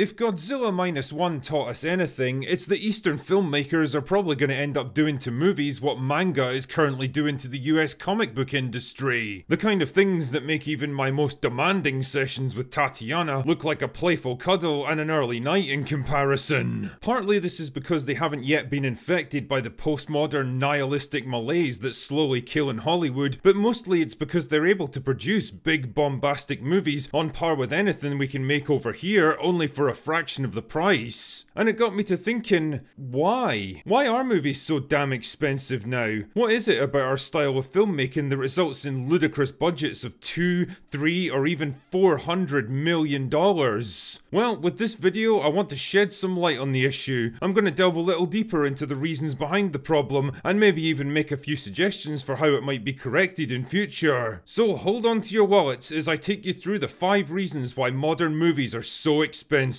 If Godzilla Minus One taught us anything, it's that Eastern filmmakers are probably going to end up doing to movies what manga is currently doing to the US comic book industry. The kind of things that make even my most demanding sessions with Tatiana look like a playful cuddle and an early night in comparison. Partly this is because they haven't yet been infected by the postmodern nihilistic malaise that's slowly killing Hollywood, but mostly it's because they're able to produce big bombastic movies on par with anything we can make over here, only for a fraction of the price. And it got me to thinking, why? Why are movies so damn expensive now? What is it about our style of filmmaking that results in ludicrous budgets of $200, $300, or even $400 million? Well, with this video I want to shed some light on the issue. I'm going to delve a little deeper into the reasons behind the problem, and maybe even make a few suggestions for how it might be corrected in future. So hold on to your wallets as I take you through the 5 reasons why modern movies are so expensive.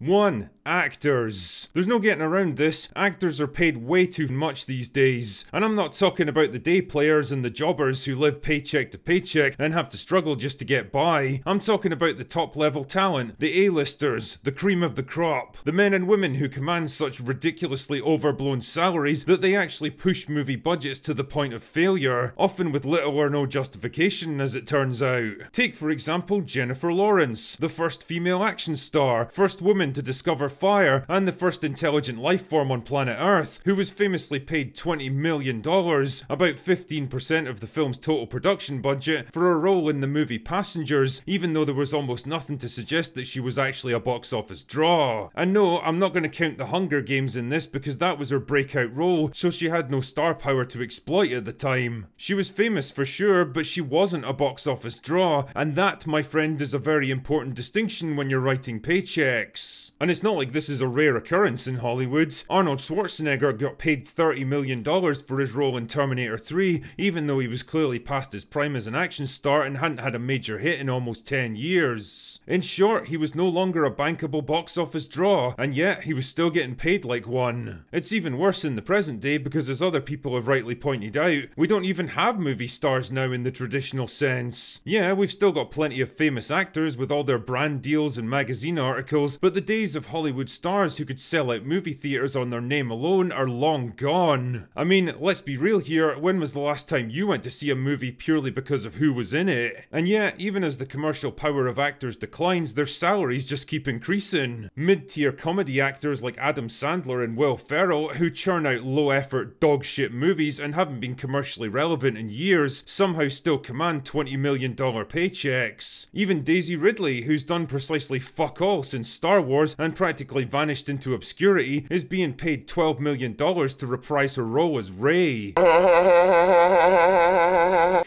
1. Actors. There's no getting around this, actors are paid way too much these days. And I'm not talking about the day players and the jobbers who live paycheck to paycheck and have to struggle just to get by. I'm talking about the top level talent, the A-listers, the cream of the crop. The men and women who command such ridiculously overblown salaries that they actually push movie budgets to the point of failure, often with little or no justification as it turns out. Take for example Jennifer Lawrence, the first female action star, first woman to discover fire, and the first intelligent life form on planet Earth, who was famously paid $20 million, about 15% of the film's total production budget, for a role in the movie Passengers, even though there was almost nothing to suggest that she was actually a box office draw. And no, I'm not going to count the Hunger Games in this because that was her breakout role, so she had no star power to exploit at the time. She was famous for sure, but she wasn't a box office draw, and that, my friend, is a very important distinction when you're writing pages. Paychecks. And it's not like this is a rare occurrence in Hollywood. Arnold Schwarzenegger got paid $30 million for his role in Terminator 3, even though he was clearly past his prime as an action star and hadn't had a major hit in almost 10 years. In short, he was no longer a bankable box office draw, and yet he was still getting paid like one. It's even worse in the present day because, as other people have rightly pointed out, we don't even have movie stars now in the traditional sense. Yeah, we've still got plenty of famous actors with all their brand deals and magazine articles, but the days of Hollywood stars who could sell out movie theaters on their name alone are long gone. I mean, let's be real here, when was the last time you went to see a movie purely because of who was in it? And yet, even as the commercial power of actors declines, their salaries just keep increasing. Mid-tier comedy actors like Adam Sandler and Will Ferrell, who churn out low-effort dog shit movies and haven't been commercially relevant in years, somehow still command $20 million paychecks. Even Daisy Ridley, who's done precisely fuck all since Star Wars and practically vanished into obscurity, is being paid $12 million to reprise her role as Rey.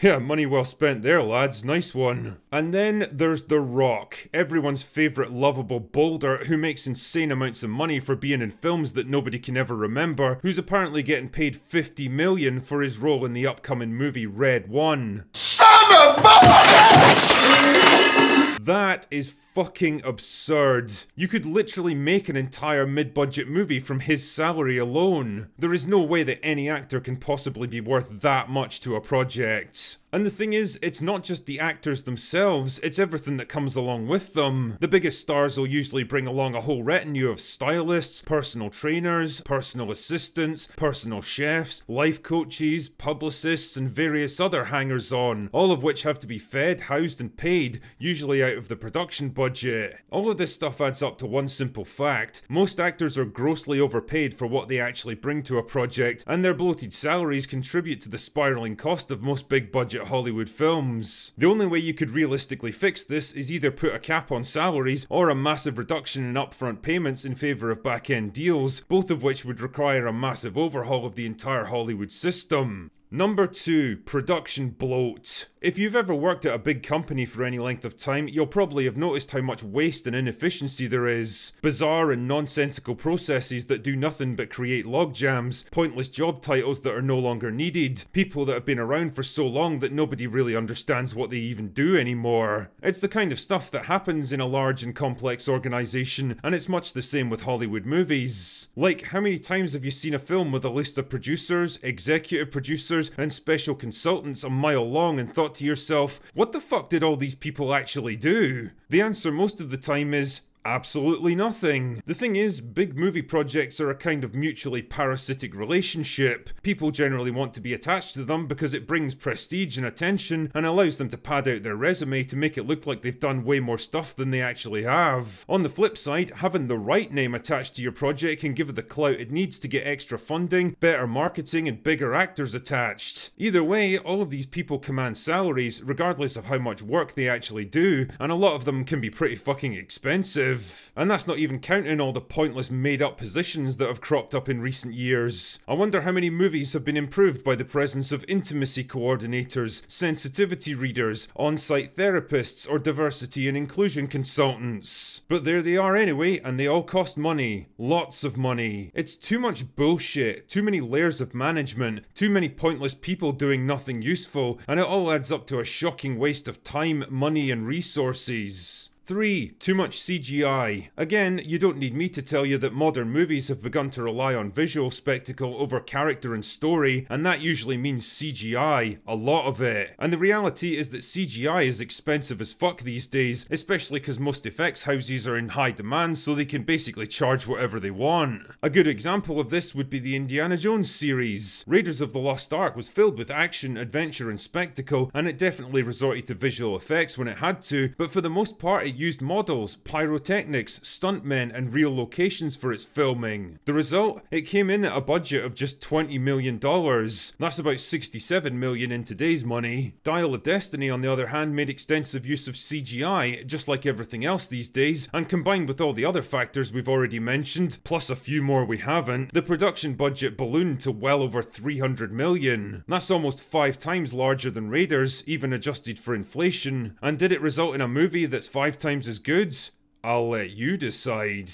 Yeah, money well spent there, lads, nice one. And then there's The Rock, everyone's favourite lovable boulder who makes insane amounts of money for being in films that nobody can ever remember, who's apparently getting paid $50 million for his role in the upcoming movie Red One. Son of a bitch! That is fucking absurd. You could literally make an entire mid-budget movie from his salary alone. There is no way that any actor can possibly be worth that much to a project. And the thing is, it's not just the actors themselves, it's everything that comes along with them. The biggest stars will usually bring along a whole retinue of stylists, personal trainers, personal assistants, personal chefs, life coaches, publicists, and various other hangers-on, all of which have to be fed, housed, and paid, usually out of the production budget. All of this stuff adds up to one simple fact: most actors are grossly overpaid for what they actually bring to a project, and their bloated salaries contribute to the spiralling cost of most big-budget Hollywood films. The only way you could realistically fix this is either put a cap on salaries or a massive reduction in upfront payments in favour of back-end deals, both of which would require a massive overhaul of the entire Hollywood system. Number 2. Production bloat. If you've ever worked at a big company for any length of time, you'll probably have noticed how much waste and inefficiency there is. Bizarre and nonsensical processes that do nothing but create logjams, pointless job titles that are no longer needed, people that have been around for so long that nobody really understands what they even do anymore. It's the kind of stuff that happens in a large and complex organisation, and it's much the same with Hollywood movies. Like, how many times have you seen a film with a list of producers, executive producers, and special consultants a mile long and thought to yourself, what the fuck did all these people actually do? The answer most of the time is absolutely nothing. The thing is, big movie projects are a kind of mutually parasitic relationship. People generally want to be attached to them because it brings prestige and attention and allows them to pad out their resume to make it look like they've done way more stuff than they actually have. On the flip side, having the right name attached to your project can give it the clout it needs to get extra funding, better marketing and bigger actors attached. Either way, all of these people command salaries regardless of how much work they actually do, and a lot of them can be pretty fucking expensive. And that's not even counting all the pointless made-up positions that have cropped up in recent years. I wonder how many movies have been improved by the presence of intimacy coordinators, sensitivity readers, on-site therapists, or diversity and inclusion consultants. But there they are anyway, and they all cost money. Lots of money. It's too much bullshit, too many layers of management, too many pointless people doing nothing useful, and it all adds up to a shocking waste of time, money, and resources. 3. Too much CGI. Again, you don't need me to tell you that modern movies have begun to rely on visual spectacle over character and story, and that usually means CGI, a lot of it. And the reality is that CGI is expensive as fuck these days, especially because most effects houses are in high demand so they can basically charge whatever they want. A good example of this would be the Indiana Jones series. Raiders of the Lost Ark was filled with action, adventure and spectacle, and it definitely resorted to visual effects when it had to, but for the most part it used models, pyrotechnics, stuntmen and real locations for its filming. The result? It came in at a budget of just $20 million. That's about $67 million in today's money. Dial of Destiny, on the other hand, made extensive use of CGI, just like everything else these days, and combined with all the other factors we've already mentioned, plus a few more we haven't, the production budget ballooned to well over $300 million. That's almost 5 times larger than Raiders, even adjusted for inflation. And did it result in a movie that's 5 times as good? I'll let you decide.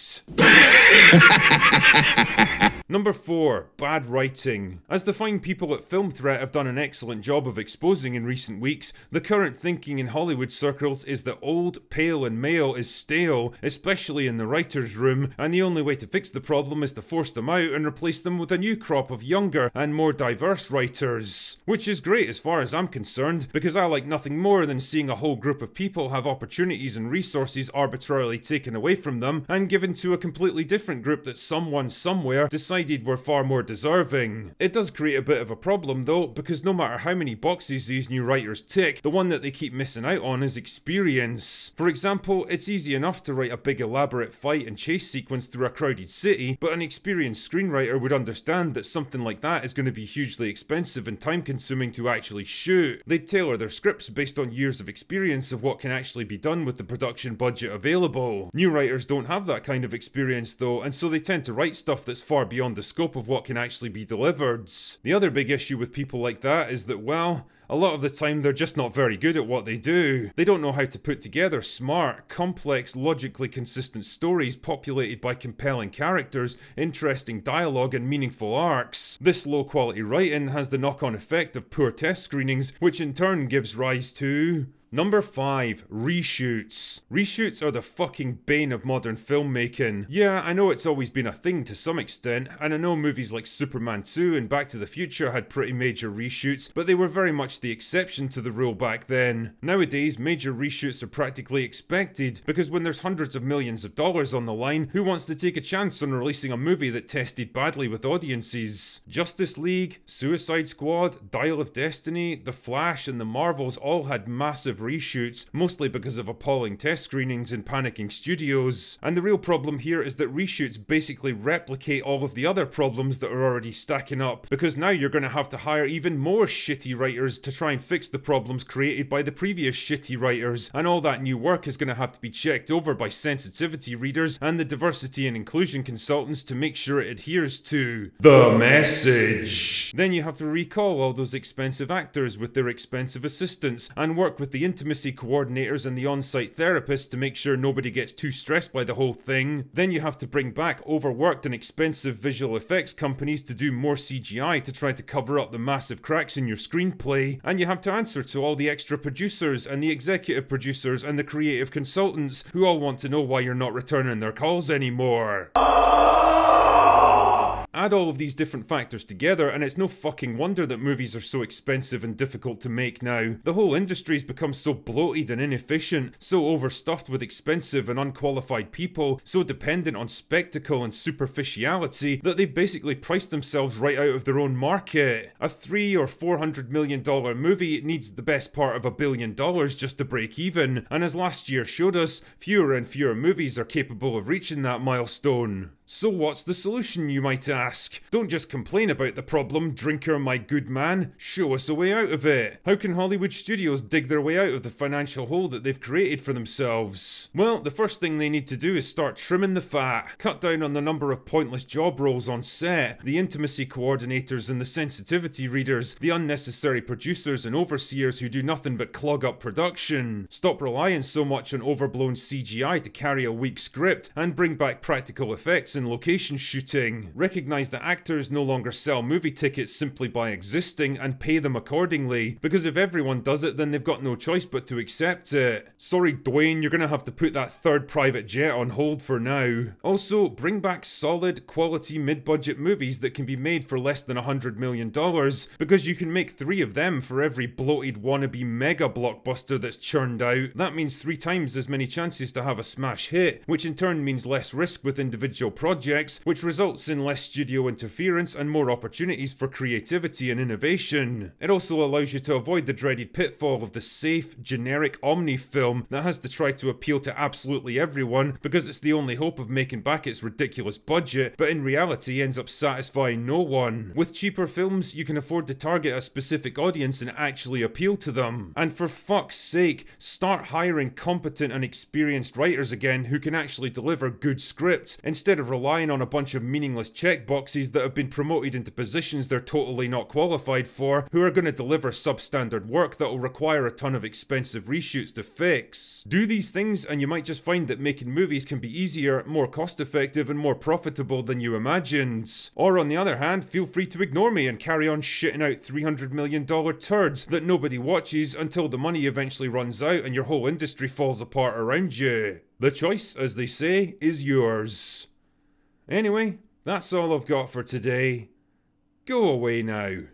Number 4. Bad writing. As the fine people at Film Threat have done an excellent job of exposing in recent weeks, the current thinking in Hollywood circles is that old, pale and male is stale, especially in the writer's room, and the only way to fix the problem is to force them out and replace them with a new crop of younger and more diverse writers. Which is great as far as I'm concerned, because I like nothing more than seeing a whole group of people have opportunities and resources arbitrarily taken away from them and given to a completely different group that someone somewhere decides were far more deserving. It does create a bit of a problem though, because no matter how many boxes these new writers tick, the one that they keep missing out on is experience. For example, it's easy enough to write a big elaborate fight and chase sequence through a crowded city, but an experienced screenwriter would understand that something like that is going to be hugely expensive and time consuming to actually shoot. They'd tailor their scripts based on years of experience of what can actually be done with the production budget available. New writers don't have that kind of experience though, and so they tend to write stuff that's far beyond the scope of what can actually be delivered. The other big issue with people like that is that, well, a lot of the time they're just not very good at what they do. They don't know how to put together smart, complex, logically consistent stories populated by compelling characters, interesting dialogue and meaningful arcs. This low quality writing has the knock-on effect of poor test screenings, which in turn gives rise to... Number 5. Reshoots. Reshoots are the fucking bane of modern filmmaking. Yeah, I know it's always been a thing to some extent, and I know movies like Superman 2 and Back to the Future had pretty major reshoots, but they were very much the exception to the rule back then. Nowadays, major reshoots are practically expected, because when there's hundreds of millions of dollars on the line, who wants to take a chance on releasing a movie that tested badly with audiences? Justice League, Suicide Squad, Dial of Destiny, The Flash and The Marvels all had massive reshoots, mostly because of appalling test screenings and panicking studios. And the real problem here is that reshoots basically replicate all of the other problems that are already stacking up, because now you're going to have to hire even more shitty writers to try and fix the problems created by the previous shitty writers, and all that new work is going to have to be checked over by sensitivity readers and the diversity and inclusion consultants to make sure it adheres to the message. Then you have to recall all those expensive actors with their expensive assistants, and work with the intimacy coordinators and the on-site therapists to make sure nobody gets too stressed by the whole thing. Then you have to bring back overworked and expensive visual effects companies to do more CGI to try to cover up the massive cracks in your screenplay. And you have to answer to all the extra producers and the executive producers and the creative consultants who all want to know why you're not returning their calls anymore. Add all of these different factors together and it's no fucking wonder that movies are so expensive and difficult to make now. The whole industry's become so bloated and inefficient, so overstuffed with expensive and unqualified people, so dependent on spectacle and superficiality, that they've basically priced themselves right out of their own market. A $300 or $400 million movie needs the best part of $1 billion just to break even, and as last year showed us, fewer and fewer movies are capable of reaching that milestone. So what's the solution, you might ask? Don't just complain about the problem, Drinker, my good man. Show us a way out of it. How can Hollywood studios dig their way out of the financial hole that they've created for themselves? Well, the first thing they need to do is start trimming the fat. Cut down on the number of pointless job roles on set, the intimacy coordinators and the sensitivity readers, the unnecessary producers and overseers who do nothing but clog up production. Stop relying so much on overblown CGI to carry a weak script, and bring back practical effects and location shooting. Recognize that actors no longer sell movie tickets simply by existing and pay them accordingly, because if everyone does it then they've got no choice but to accept it. Sorry Dwayne, you're gonna have to put that third private jet on hold for now. Also, bring back solid, quality mid-budget movies that can be made for less than $100 million, because you can make 3 of them for every bloated wannabe mega blockbuster that's churned out. That means 3 times as many chances to have a smash hit, which in turn means less risk with individual projects, which results in less studio interference and more opportunities for creativity and innovation. It also allows you to avoid the dreaded pitfall of the safe, generic omni film that has to try to appeal to absolutely everyone because it's the only hope of making back its ridiculous budget, but in reality ends up satisfying no one. With cheaper films, you can afford to target a specific audience and actually appeal to them. And for fuck's sake, start hiring competent and experienced writers again who can actually deliver good scripts, instead of relying on a bunch of meaningless checkboxes that have been promoted into positions they're totally not qualified for, who are going to deliver substandard work that'll require a ton of expensive reshoots to fix. Do these things and you might just find that making movies can be easier, more cost effective and more profitable than you imagined. Or on the other hand, feel free to ignore me and carry on shitting out $300 million turds that nobody watches until the money eventually runs out and your whole industry falls apart around you. The choice, as they say, is yours. Anyway, that's all I've got for today. Go away now.